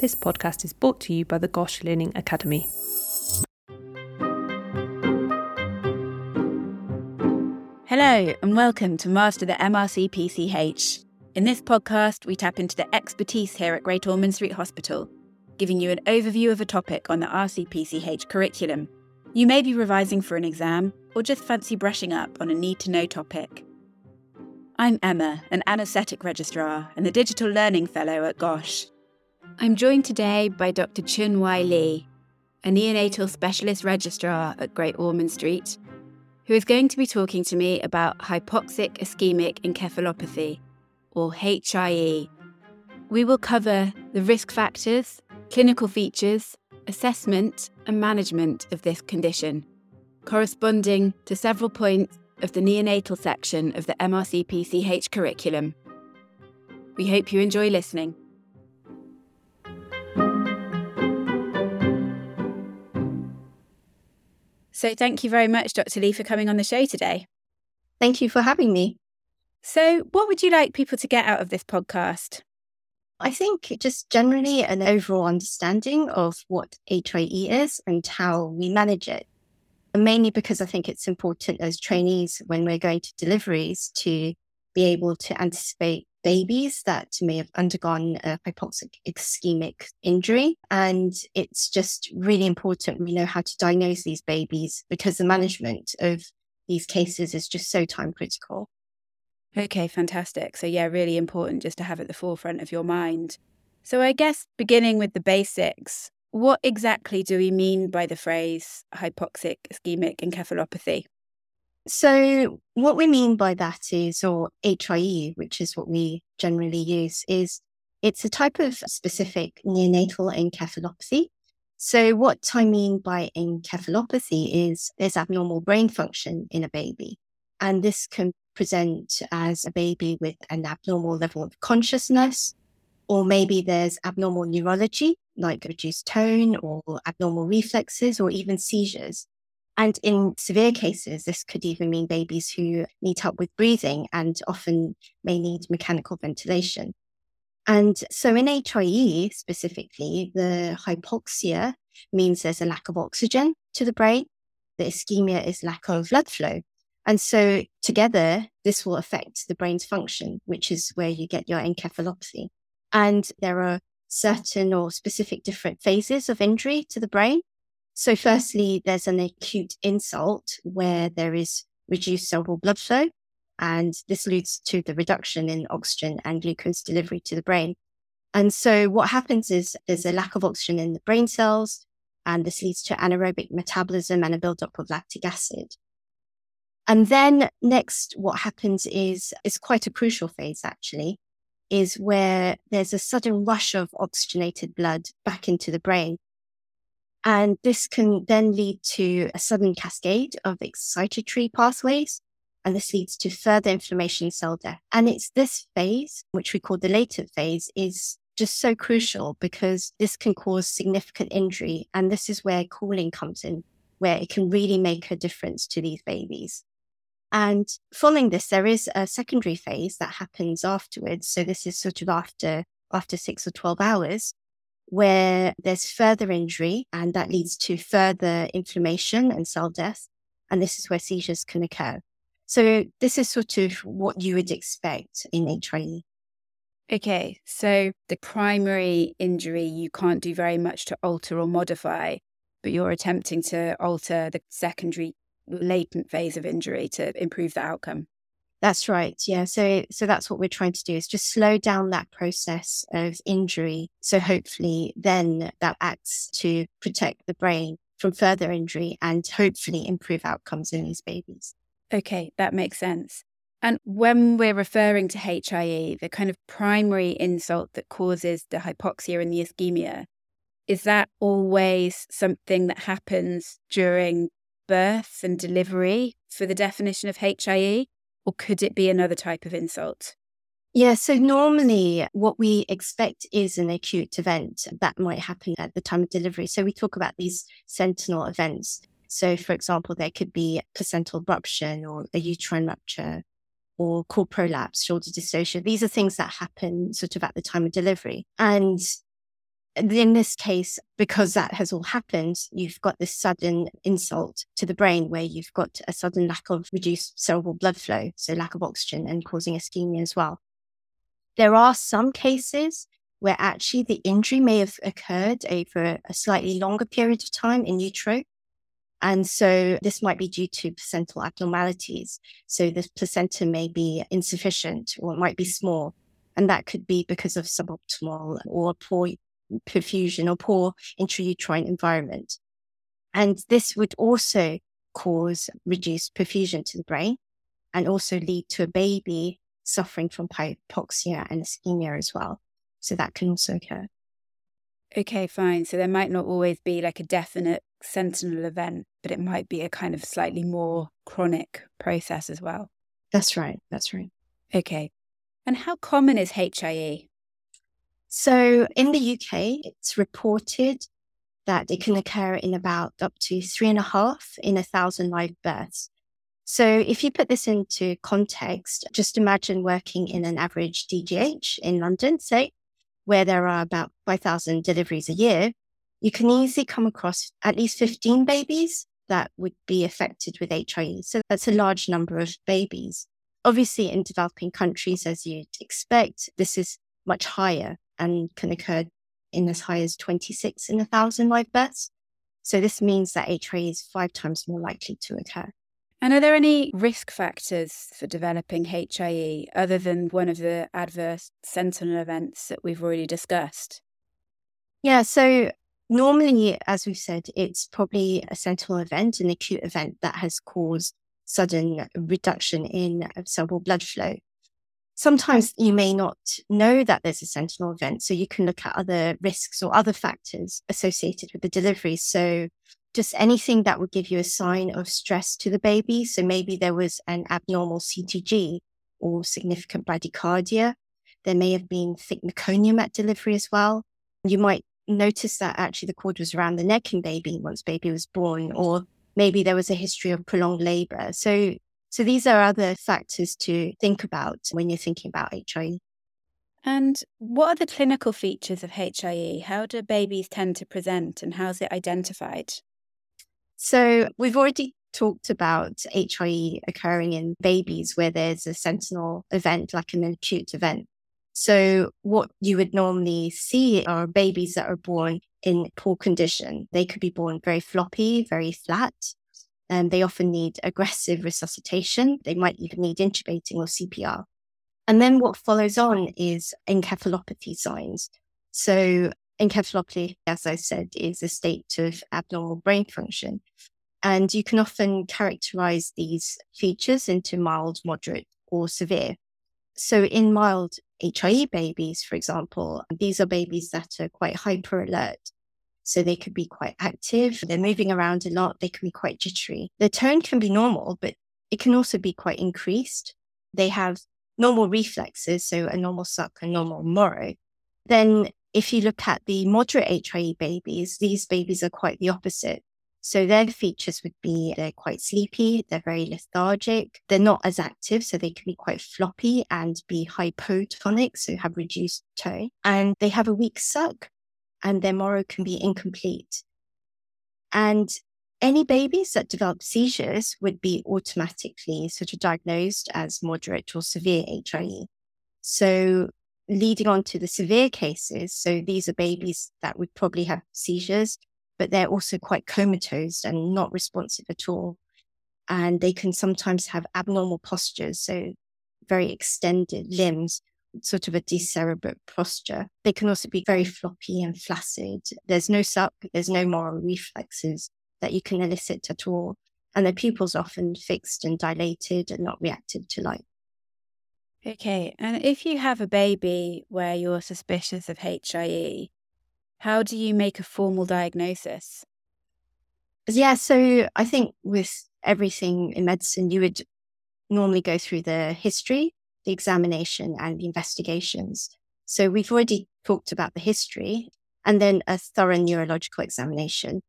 This podcast is brought to you by the GOSH Learning Academy. Hello and welcome to Master the MRCPCH. In this podcast, we tap into the expertise here at Great Ormond Street Hospital, giving you an overview of a topic on the RCPCH curriculum. You may be revising for an exam or just fancy brushing up on a need-to-know topic. I'm Emma, an anaesthetic registrar and the Digital Learning Fellow at GOSH. I'm joined today by Dr Chuen Wai Lee, a neonatal specialist registrar at Great Ormond Street, who is going to be talking to me about hypoxic ischemic encephalopathy, or HIE. We will cover the risk factors, clinical features, assessment and management of this condition, corresponding to several points of the neonatal section of the MRCPCH curriculum. We hope you enjoy listening. So thank you very much, Dr. Lee, for coming on the show today. Thank you for having me. So what would you like people to get out of this podcast? I think just generally an overall understanding of what HIE is and how we manage it. And mainly because I think it's important as trainees when we're going to deliveries to be able to anticipate babies that may have undergone a hypoxic ischemic injury. And it's just really important we know how to diagnose these babies because the management of these cases is just so time critical. Okay, fantastic. So yeah, really important just to have at the forefront of your mind. So I guess beginning with the basics, what exactly do we mean by the phrase hypoxic ischemic encephalopathy? So what we mean by that is, or HIE, which is what we generally use, is it's a type of specific neonatal encephalopathy. So what I mean by encephalopathy is there's abnormal brain function in a baby. And this can present as a baby with an abnormal level of consciousness, or maybe there's abnormal neurology, like reduced tone or abnormal reflexes or even seizures. And in severe cases, this could even mean babies who need help with breathing and often may need mechanical ventilation. And so in HIE specifically, the hypoxia means there's a lack of oxygen to the brain. The ischemia is lack of blood flow. And so together, this will affect the brain's function, which is where you get your encephalopathy. And there are certain or specific different phases of injury to the brain. So firstly, there's an acute insult where there is reduced cerebral blood flow, and this leads to the reduction in oxygen and glucose delivery to the brain. And so what happens is there's a lack of oxygen in the brain cells, and this leads to anaerobic metabolism and a buildup of lactic acid. And then next, what happens is quite a crucial phase, actually, is where there's a sudden rush of oxygenated blood back into the brain. And this can then lead to a sudden cascade of excitatory pathways, and this leads to further inflammation, cell death. And it's this phase, which we call the latent phase, is just so crucial because this can cause significant injury. And this is where cooling comes in, where it can really make a difference to these babies. And following this, there is a secondary phase that happens afterwards. So this is sort of after 6 or 12 hours, where there's further injury and that leads to further inflammation and cell death. And this is where seizures can occur. So this is sort of what you would expect in HIE. Okay, so the primary injury you can't do very much to alter or modify, but you're attempting to alter the secondary latent phase of injury to improve the outcome. That's right. Yeah. So that's what we're trying to do is just slow down that process of injury. So hopefully then that acts to protect the brain from further injury and hopefully improve outcomes in these babies. Okay, that makes sense. And when we're referring to HIE, the kind of primary insult that causes the hypoxia and the ischemia, is that always something that happens during birth and delivery for the definition of HIE? Or could it be another type of insult? Yeah, so normally what we expect is an acute event that might happen at the time of delivery. So we talk about these sentinel events. So for example, there could be placental rupture or a uterine rupture or core prolapse, shoulder dystocia. These are things that happen sort of at the time of delivery. And in this case, because that has all happened, you've got this sudden insult to the brain where you've got a sudden lack of reduced cerebral blood flow, so lack of oxygen and causing ischemia as well. There are some cases where actually the injury may have occurred over a slightly longer period of time in utero. And so this might be due to placental abnormalities. So the placenta may be insufficient or it might be small. And that could be because of suboptimal or poor perfusion or poor intrauterine environment. And this would also cause reduced perfusion to the brain and also lead to a baby suffering from hypoxia and ischemia as well. So that can also occur. Okay, fine. So there might not always be like a definite sentinel event, but it might be a kind of slightly more chronic process as well. That's right. That's right. Okay. And how common is HIE? So in the UK, it's reported that it can occur in about up to 3.5 in 1,000 live births. So if you put this into context, just imagine working in an average DGH in London, say, where there are about 5,000 deliveries a year, you can easily come across at least 15 babies that would be affected with HIE. So that's a large number of babies. Obviously, in developing countries, as you'd expect, this is much higher and can occur in as high as 26 in 1,000 live births. So this means that HIE is 5 times more likely to occur. And are there any risk factors for developing HIE other than one of the adverse sentinel events that we've already discussed? Yeah, so normally, as we've said, it's probably a sentinel event, an acute event that has caused sudden reduction in cerebral blood flow. Sometimes you may not know that there's a sentinel event, so you can look at other risks or other factors associated with the delivery. So just anything that would give you a sign of stress to the baby. So maybe there was an abnormal CTG or significant bradycardia. There may have been thick meconium at delivery as well. You might notice that actually the cord was around the neck in baby once baby was born, or maybe there was a history of prolonged labor. So these are other factors to think about when you're thinking about HIE. And what are the clinical features of HIE? How do babies tend to present and how's it identified? So we've already talked about HIE occurring in babies where there's a sentinel event, like an acute event. So what you would normally see are babies that are born in poor condition. They could be born very floppy, very flat, and they often need aggressive resuscitation. They might even need intubating or CPR. And then what follows on is encephalopathy signs. So encephalopathy, as I said, is a state of abnormal brain function. And you can often characterize these features into mild, moderate, or severe. So in mild HIE babies, for example, these are babies that are quite hyper alert. So they could be quite active. They're moving around a lot. They can be quite jittery. Their tone can be normal, but it can also be quite increased. They have normal reflexes, so a normal suck, a normal morrow. Then if you look at the moderate HIE babies, these babies are quite the opposite. So their features would be they're quite sleepy, they're very lethargic, they're not as active, so they can be quite floppy and be hypotonic, so have reduced tone. And they have a weak suck and their morrow can be incomplete. And any babies that develop seizures would be automatically sort of diagnosed as moderate or severe HIE. So leading on to the severe cases, so these are babies that would probably have seizures, but they're also quite comatose and not responsive at all. And they can sometimes have abnormal postures, so very extended limbs, sort of a decerebrate posture. They can also be very floppy and flaccid. There's no suck, there's no motor reflexes that you can elicit at all. And the pupils are often fixed and dilated and not reactive to light. Okay, and if you have a baby where you're suspicious of HIE, how do you make a formal diagnosis? Yeah, so I think with everything in medicine, you would normally go through the history, the examination and the investigations. So we've already talked about the history and then a thorough neurological examination.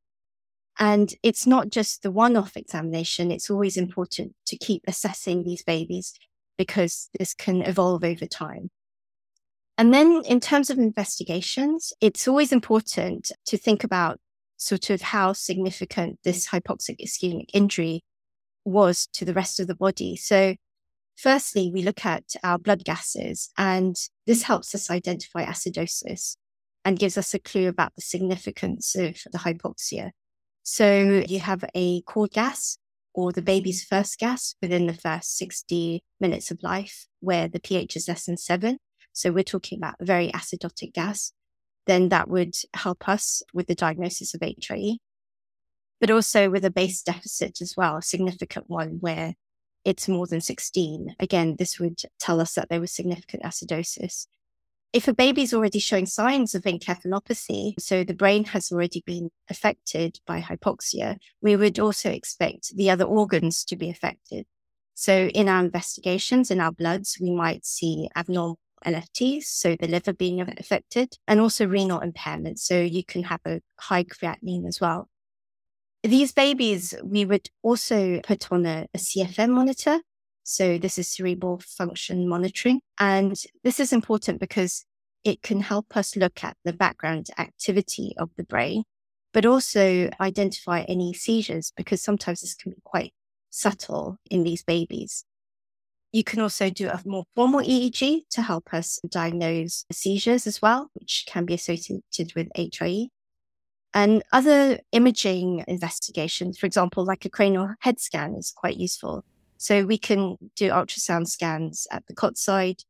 And it's not just the one-off examination. It's always important to keep assessing these babies because this can evolve over time. And then in terms of investigations, it's always important to think about sort of how significant this hypoxic ischemic injury was to the rest of the body. So firstly, we look at our blood gases, and this helps us identify acidosis and gives us a clue about the significance of the hypoxia. So you have a cord gas, or the baby's first gas, within the first 60 minutes of life, where the pH is less than 7. So we're talking about a very acidotic gas. Then that would help us with the diagnosis of HIE, but also with a base deficit as well, a significant one where it's more than 16. Again, this would tell us that there was significant acidosis. If a baby's already showing signs of encephalopathy, so the brain has already been affected by hypoxia, we would also expect the other organs to be affected. So in our investigations, in our bloods, we might see abnormal LFTs, so the liver being affected, and also renal impairment. So you can have a high creatinine as well. These babies, we would also put on a CFM monitor. So this is cerebral function monitoring. And this is important because it can help us look at the background activity of the brain, but also identify any seizures, because sometimes this can be quite subtle in these babies. You can also do a more formal EEG to help us diagnose seizures as well, which can be associated with HIE. And other imaging investigations, for example, like a cranial head scan, is quite useful. So we can do ultrasound scans at the cot side.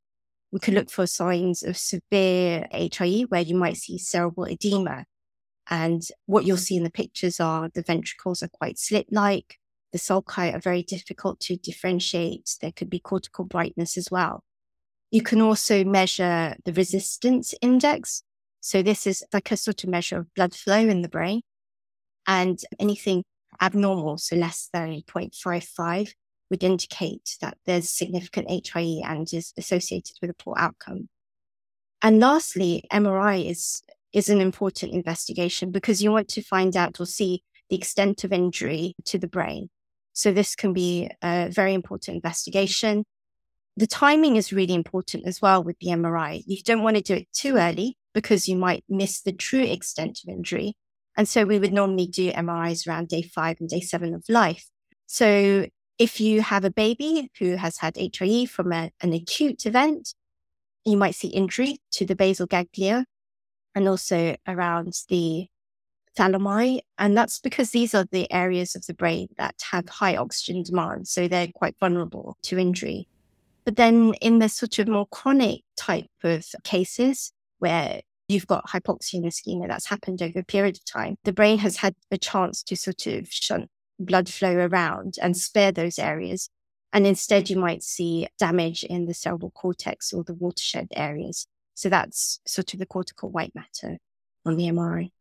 We can look for signs of severe HIE, where you might see cerebral edema. And what you'll see in the pictures are the ventricles are quite slit-like. The sulci are very difficult to differentiate. There could be cortical brightness as well. You can also measure the resistance index. So this is like a sort of measure of blood flow in the brain. And anything abnormal, so less than 0.55, would indicate that there's significant HIE and is associated with a poor outcome. And lastly, MRI is an important investigation because you want to find out or see the extent of injury to the brain. So this can be a very important investigation. The timing is really important as well with the MRI. You don't want to do it too early because you might miss the true extent of injury. And so we would normally do MRIs around day 5 and day 7 of life. So if you have a baby who has had HIE from an acute event, you might see injury to the basal ganglia and also around the thalami. And that's because these are the areas of the brain that have high oxygen demand. So they're quite vulnerable to injury. But then in the sort of more chronic type of cases where you've got hypoxia and ischemia that's happened over a period of time, the brain has had a chance to sort of shunt blood flow around and spare those areas. And instead, you might see damage in the cerebral cortex or the watershed areas. So that's sort of the cortical white matter on the MRI.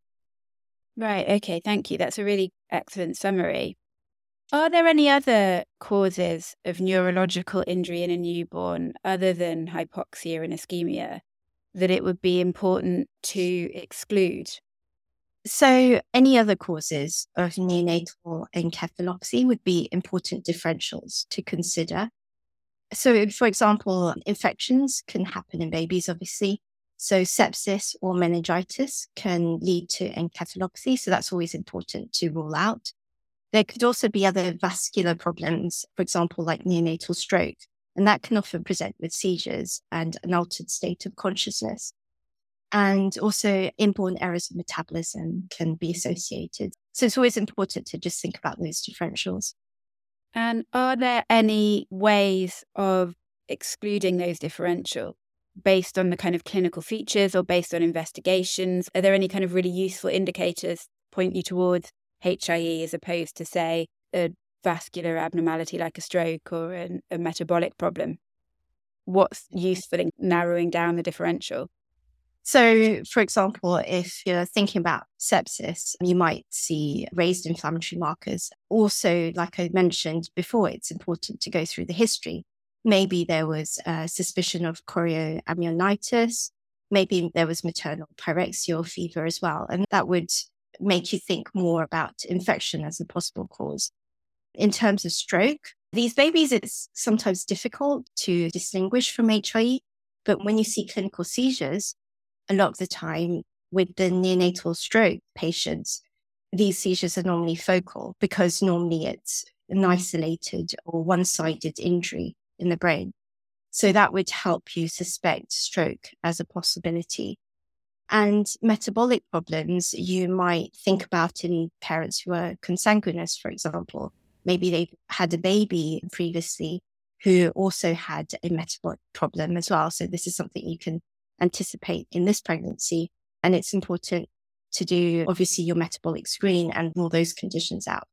Right. Okay. Thank you. That's a really excellent summary. Are there any other causes of neurological injury in a newborn other than hypoxia and ischemia that it would be important to exclude? So any other causes of neonatal encephalopathy would be important differentials to consider. So, for example, infections can happen in babies, obviously. So sepsis or meningitis can lead to encephalopathy. So that's always important to rule out. There could also be other vascular problems, for example, like neonatal stroke. And that can often present with seizures and an altered state of consciousness. And also inborn errors of metabolism can be associated. So it's always important to just think about those differentials. And are there any ways of excluding those differentials? Based on the kind of clinical features or based on investigations? Are there any kind of really useful indicators point you towards HIE as opposed to, say, a vascular abnormality like a stroke or a metabolic problem? What's useful in narrowing down the differential? So, for example, if you're thinking about sepsis, you might see raised inflammatory markers. Also, like I mentioned before, it's important to go through the history. Maybe there was a suspicion of chorioamnionitis. Maybe there was maternal pyrexial fever as well. And that would make you think more about infection as a possible cause. In terms of stroke, these babies, it's sometimes difficult to distinguish from HIE But when you see clinical seizures, a lot of the time with the neonatal stroke patients, these seizures are normally focal because normally it's an isolated or one-sided injury in the brain. So that would help you suspect stroke as a possibility. And metabolic problems you might think about in parents who are consanguineous, for example. Maybe they had a baby previously who also had a metabolic problem as well. So this is something you can anticipate in this pregnancy. And it's important to do, obviously, your metabolic screen and rule those conditions out.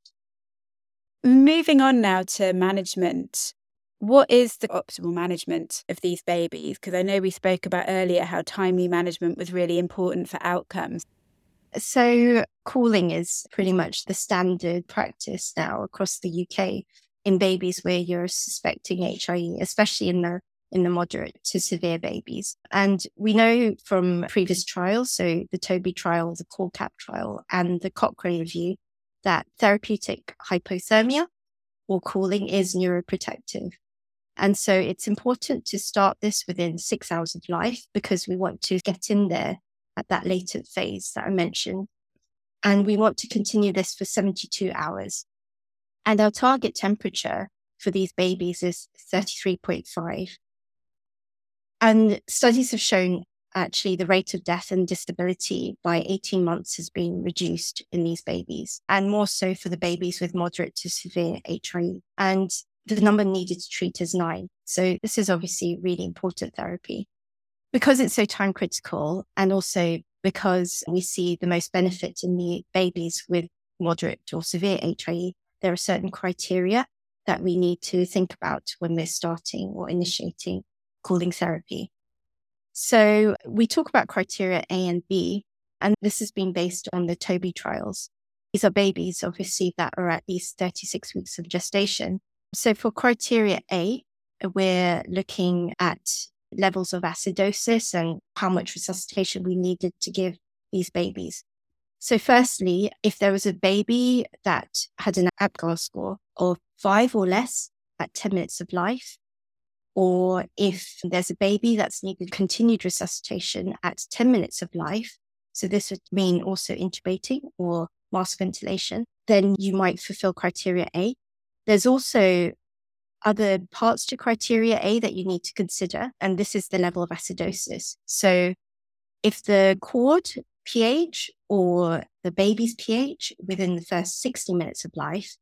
Moving on now to management. What is the optimal management of these babies? Because I know we spoke about earlier how timely management was really important for outcomes. So calling is pretty much the standard practice now across the UK in babies where you're suspecting HIE, especially in the moderate to severe babies. And we know from previous trials, so the TOBY trial, the CoolCap trial, and the Cochrane review, that therapeutic hypothermia or calling is neuroprotective. And so it's important to start this within 6 hours of life because we want to get in there at that latent phase that I mentioned. And we want to continue this for 72 hours. And our target temperature for these babies is 33.5. And studies have shown actually the rate of death and disability by 18 months has been reduced in these babies, and more so for the babies with moderate to severe HIE. And the number needed to treat is 9. So this is obviously really important therapy. Because it's so time critical, and also because we see the most benefit in the babies with moderate or severe HIE, there are certain criteria that we need to think about when we're starting or initiating calling therapy. So we talk about criteria A and B, and this has been based on the TOBY trials. These are babies, obviously, that are at least 36 weeks of gestation. So for criteria A, we're looking at levels of acidosis and how much resuscitation we needed to give these babies. So firstly, if there was a baby that had an APGAR score of 5 or less at 10 minutes of life, or if there's a baby that's needed continued resuscitation at 10 minutes of life, so this would mean also intubating or mask ventilation, then you might fulfill criteria A. There's also other parts to criteria A that you need to consider, and this is the level of acidosis. So if the cord pH or the baby's pH within the first 60 minutes of life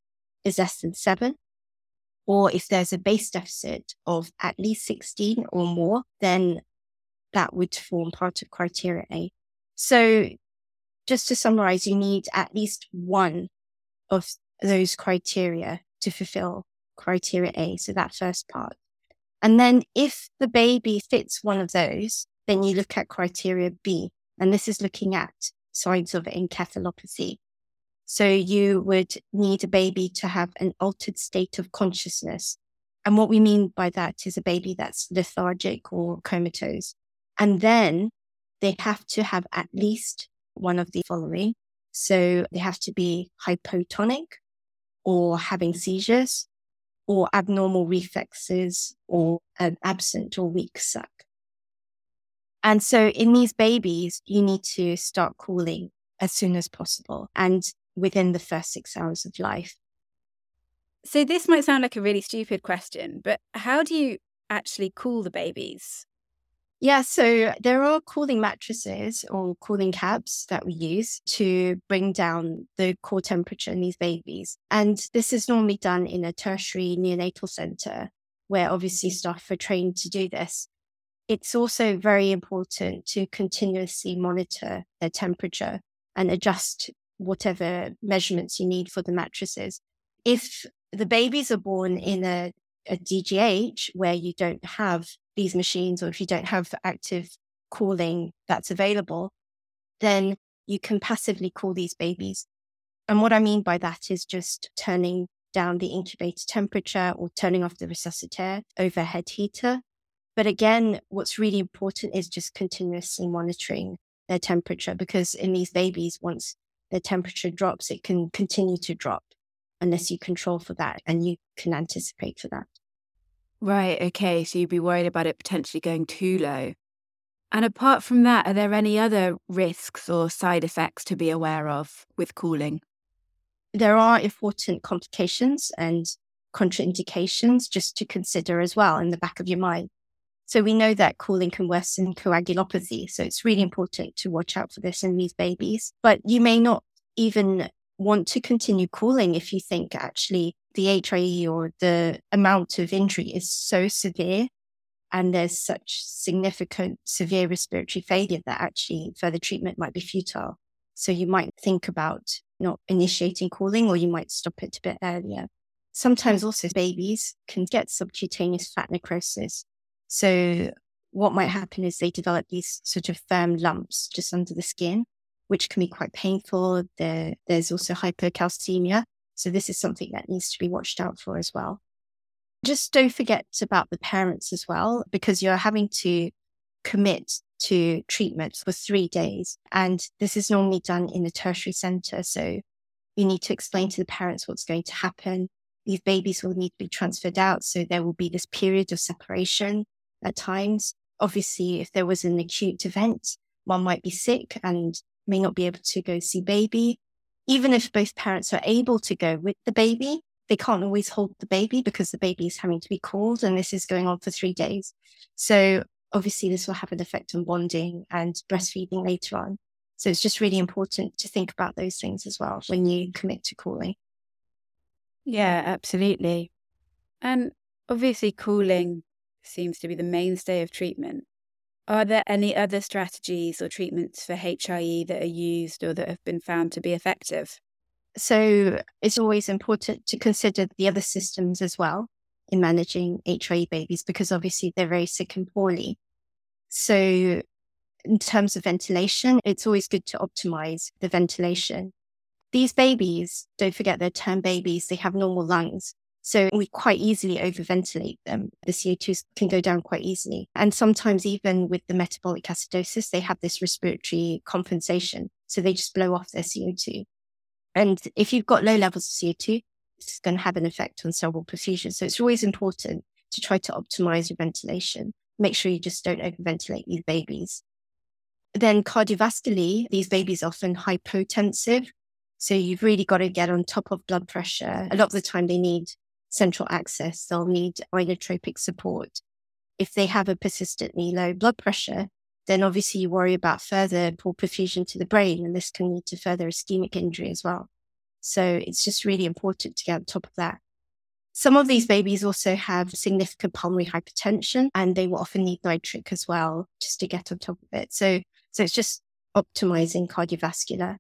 is less than 7, or if there's a base deficit of at least 16 or more, then that would form part of criteria A. So just to summarize, you need at least one of those criteria to fulfill criteria A, so that first part. And then if the baby fits one of those, then you look at criteria B, and this is looking at signs of encephalopathy. So you would need a baby to have an altered state of consciousness. And what we mean by that is a baby that's lethargic or comatose. And then they have to have at least one of the following. So they have to be hypotonic or having seizures or abnormal reflexes or an absent or weak suck. And so in these babies, you need to start calling as soon as possible and within the first 6 hours of life. So this might sound like a really stupid question, but how do you actually call the babies? Yeah, so there are calling mattresses or calling caps that we use to bring down the core temperature in these babies. And this is normally done in a tertiary neonatal centre where obviously staff are trained to do this. It's also very important to continuously monitor their temperature and adjust whatever measurements you need for the mattresses. If the babies are born in a DGH where you don't have these machines, or if you don't have active calling that's available, then you can passively call these babies. And what I mean by that is just turning down the incubator temperature or turning off the resuscitator overhead heater. But again, what's really important is just continuously monitoring their temperature, because in these babies, once their temperature drops, it can continue to drop unless you control for that and you can anticipate for that. Right, okay, so you'd be worried about it potentially going too low. And apart from that, are there any other risks or side effects to be aware of with cooling? There are important complications and contraindications just to consider as well in the back of your mind. So we know that cooling can worsen coagulopathy, so it's really important to watch out for this in these babies. But you may not even want to continue cooling if you think actually the HIE or the amount of injury is so severe and there's such significant severe respiratory failure that actually further treatment might be futile. So you might think about not initiating cooling, or you might stop it a bit earlier. Sometimes also babies can get subcutaneous fat necrosis. So what might happen is they develop these sort of firm lumps just under the skin, which can be quite painful. There's also hypercalcemia. So this is something that needs to be watched out for as well. Just don't forget about the parents as well, because you're having to commit to treatment for 3 days. And this is normally done in a tertiary centre. So you need to explain to the parents what's going to happen. These babies will need to be transferred out. So there will be this period of separation at times. Obviously, if there was an acute event, one might be sick and may not be able to go see baby. Even if both parents are able to go with the baby, they can't always hold the baby because the baby is having to be called, and this is going on for 3 days. So obviously this will have an effect on bonding and breastfeeding later on. So it's just really important to think about those things as well when you commit to cooling. Yeah, absolutely. And obviously cooling seems to be the mainstay of treatment. Are there any other strategies or treatments for HIE that are used or that have been found to be effective? So it's always important to consider the other systems as well in managing HIE babies, because obviously they're very sick and poorly. So in terms of ventilation, it's always good to optimize the ventilation. These babies, don't forget they're term babies, they have normal lungs. So we quite easily overventilate them. The CO2 can go down quite easily. And sometimes even with the metabolic acidosis, they have this respiratory compensation. So they just blow off their CO2. And if you've got low levels of CO2, it's going to have an effect on cerebral perfusion. So it's always important to try to optimize your ventilation. Make sure you just don't overventilate these babies. Then cardiovascularly, these babies are often hypotensive. So you've really got to get on top of blood pressure. A lot of the time they need central access, they'll need inotropic support. If they have a persistently low blood pressure, then obviously you worry about further poor perfusion to the brain, and this can lead to further ischemic injury as well. So it's just really important to get on top of that. Some of these babies also have significant pulmonary hypertension, and they will often need nitric as well, just to get on top of it. So it's just optimizing cardiovascular.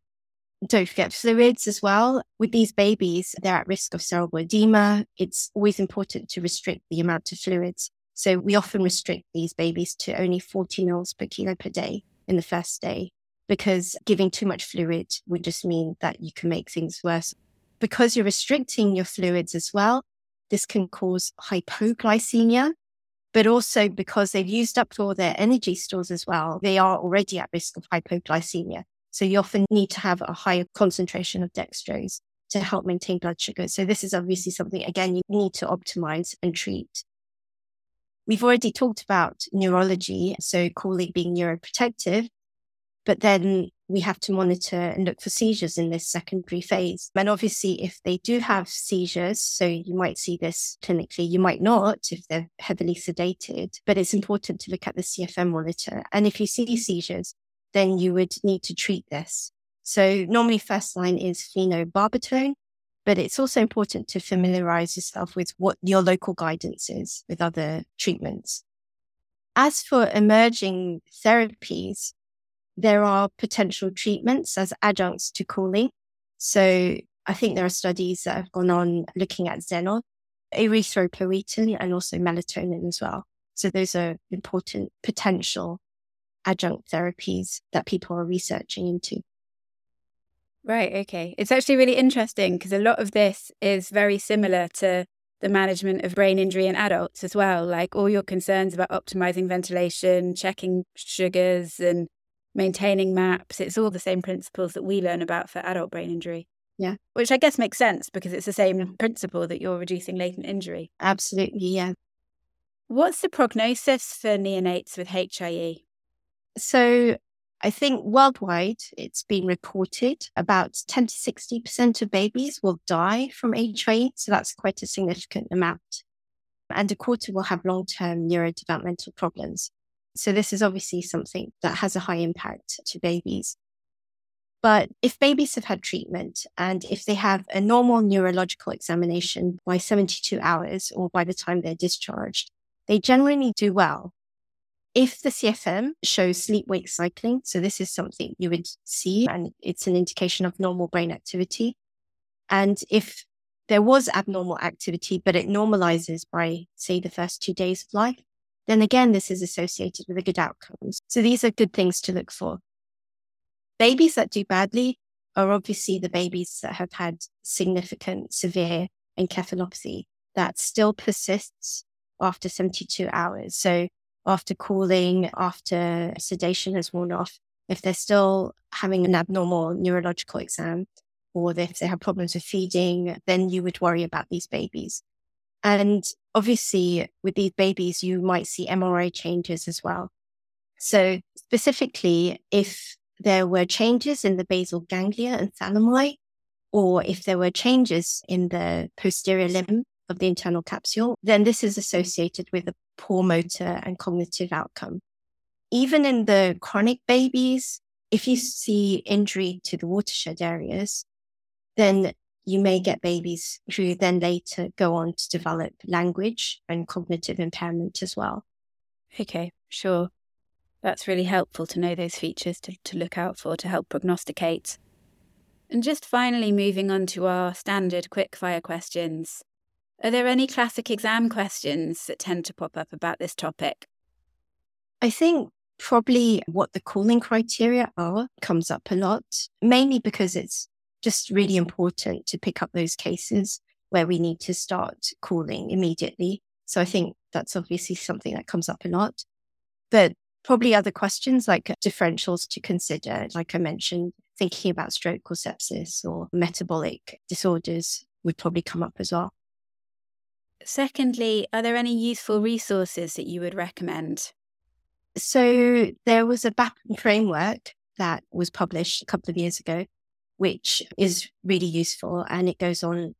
Don't forget fluids as well. With these babies, they're at risk of cerebral edema. It's always important to restrict the amount of fluids. So we often restrict these babies to only 40 mils per kilo per day in the first day, because giving too much fluid would just mean that you can make things worse. Because you're restricting your fluids as well, this can cause hypoglycemia, but also because they've used up all their energy stores as well, they are already at risk of hypoglycemia. So you often need to have a higher concentration of dextrose to help maintain blood sugar. So this is obviously something, again, you need to optimize and treat. We've already talked about neurology, so cooling being neuroprotective, but then we have to monitor and look for seizures in this secondary phase. And obviously, if they do have seizures, so you might see this clinically, you might not if they're heavily sedated, but it's important to look at the CFM monitor. And if you see seizures, then you would need to treat this. So normally first line is phenobarbital, but it's also important to familiarize yourself with what your local guidance is with other treatments. As for emerging therapies, there are potential treatments as adjuncts to cooling. So I think there are studies that have gone on looking at xenon, erythropoietin, and also melatonin as well. So those are important potential adjunct therapies that people are researching into. Right, okay. It's actually really interesting because a lot of this is very similar to the management of brain injury in adults as well, like all your concerns about optimizing ventilation, checking sugars and maintaining MAPS. It's all the same principles that we learn about for adult brain injury. Yeah. Which I guess makes sense because it's the same principle that you're reducing latent injury. Absolutely, yeah. What's the prognosis for neonates with HIE? So I think worldwide, it's been reported about 10 to 60% of babies will die from HIE. So that's quite a significant amount. And a quarter will have long-term neurodevelopmental problems. So this is obviously something that has a high impact to babies. But if babies have had treatment and if they have a normal neurological examination by 72 hours or by the time they're discharged, they generally do well. If the CFM shows sleep-wake cycling, so this is something you would see and it's an indication of normal brain activity. And if there was abnormal activity, but it normalizes by, say, the first 2 days of life, then again, this is associated with a good outcome. So these are good things to look for. Babies that do badly are obviously the babies that have had significant severe encephalopathy that still persists after 72 hours. So after cooling, after sedation has worn off, if they're still having an abnormal neurological exam or if they have problems with feeding, then you would worry about these babies. And obviously, with these babies, you might see MRI changes as well. So specifically, if there were changes in the basal ganglia and thalami, or if there were changes in the posterior limb of the internal capsule, then this is associated with a poor motor and cognitive outcome. Even in the chronic babies, if you see injury to the watershed areas, then you may get babies who then later go on to develop language and cognitive impairment as well. Okay, sure. That's really helpful to know those features to look out for, to help prognosticate. And just finally, moving on to our standard quickfire questions. Are there any classic exam questions that tend to pop up about this topic? I think probably what the calling criteria are comes up a lot, mainly because it's just really important to pick up those cases where we need to start calling immediately. So I think that's obviously something that comes up a lot. But probably other questions like differentials to consider, like I mentioned, thinking about stroke or sepsis or metabolic disorders would probably come up as well. Secondly, are there any useful resources that you would recommend? So there was a BAPM framework that was published a couple of years ago, which is really useful. And it goes on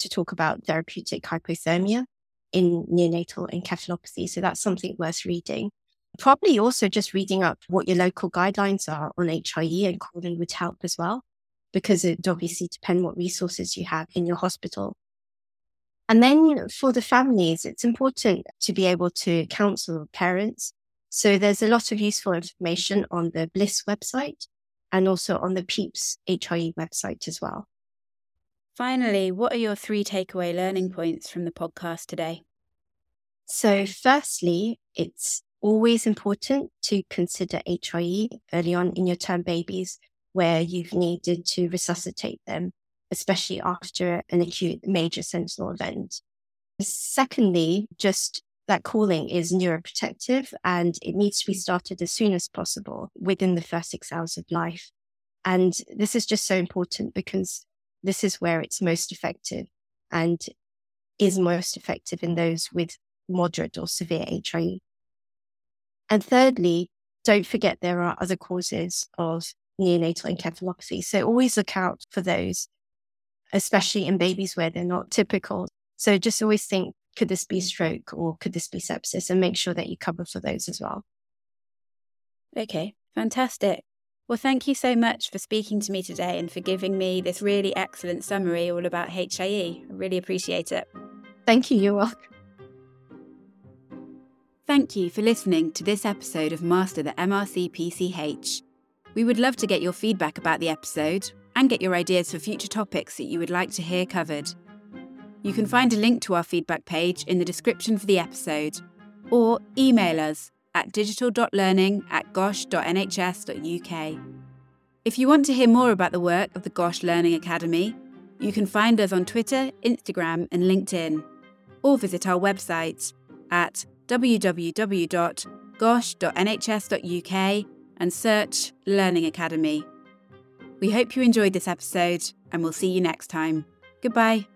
to talk about therapeutic hypothermia in neonatal encephalopathy. So that's something worth reading. Probably also just reading up what your local guidelines are on HIE and calling would help as well, because it obviously depends what resources you have in your hospital. And then for the families, it's important to be able to counsel parents. So there's a lot of useful information on the Bliss website and also on the Peeps HIE website as well. Finally, what are your 3 takeaway learning points from the podcast today? So firstly, it's always important to consider HIE early on in your term babies where you've needed to resuscitate them, especially after an acute major sentinel event. Secondly, just that calling is neuroprotective and it needs to be started as soon as possible within the first 6 hours of life. And this is just so important because this is where it's most effective and is most effective in those with moderate or severe HIE. And thirdly, don't forget there are other causes of neonatal encephalopathy. So always look out for those, especially in babies where they're not typical. So just always think, could this be stroke or could this be sepsis? And make sure that you cover for those as well. Okay, fantastic. Well, thank you so much for speaking to me today and for giving me this really excellent summary all about HIE. I really appreciate it. Thank you, you're welcome. Thank you for listening to this episode of Master the MRCPCH. We would love to get your feedback about the episode and get your ideas for future topics that you would like to hear covered. You can find a link to our feedback page in the description for the episode or email us at digital.learning@gosh.nhs.uk. If you want to hear more about the work of the GOSH Learning Academy, you can find us on Twitter, Instagram and LinkedIn, or visit our website at www.gosh.nhs.uk and search Learning Academy. We hope you enjoyed this episode and we'll see you next time. Goodbye.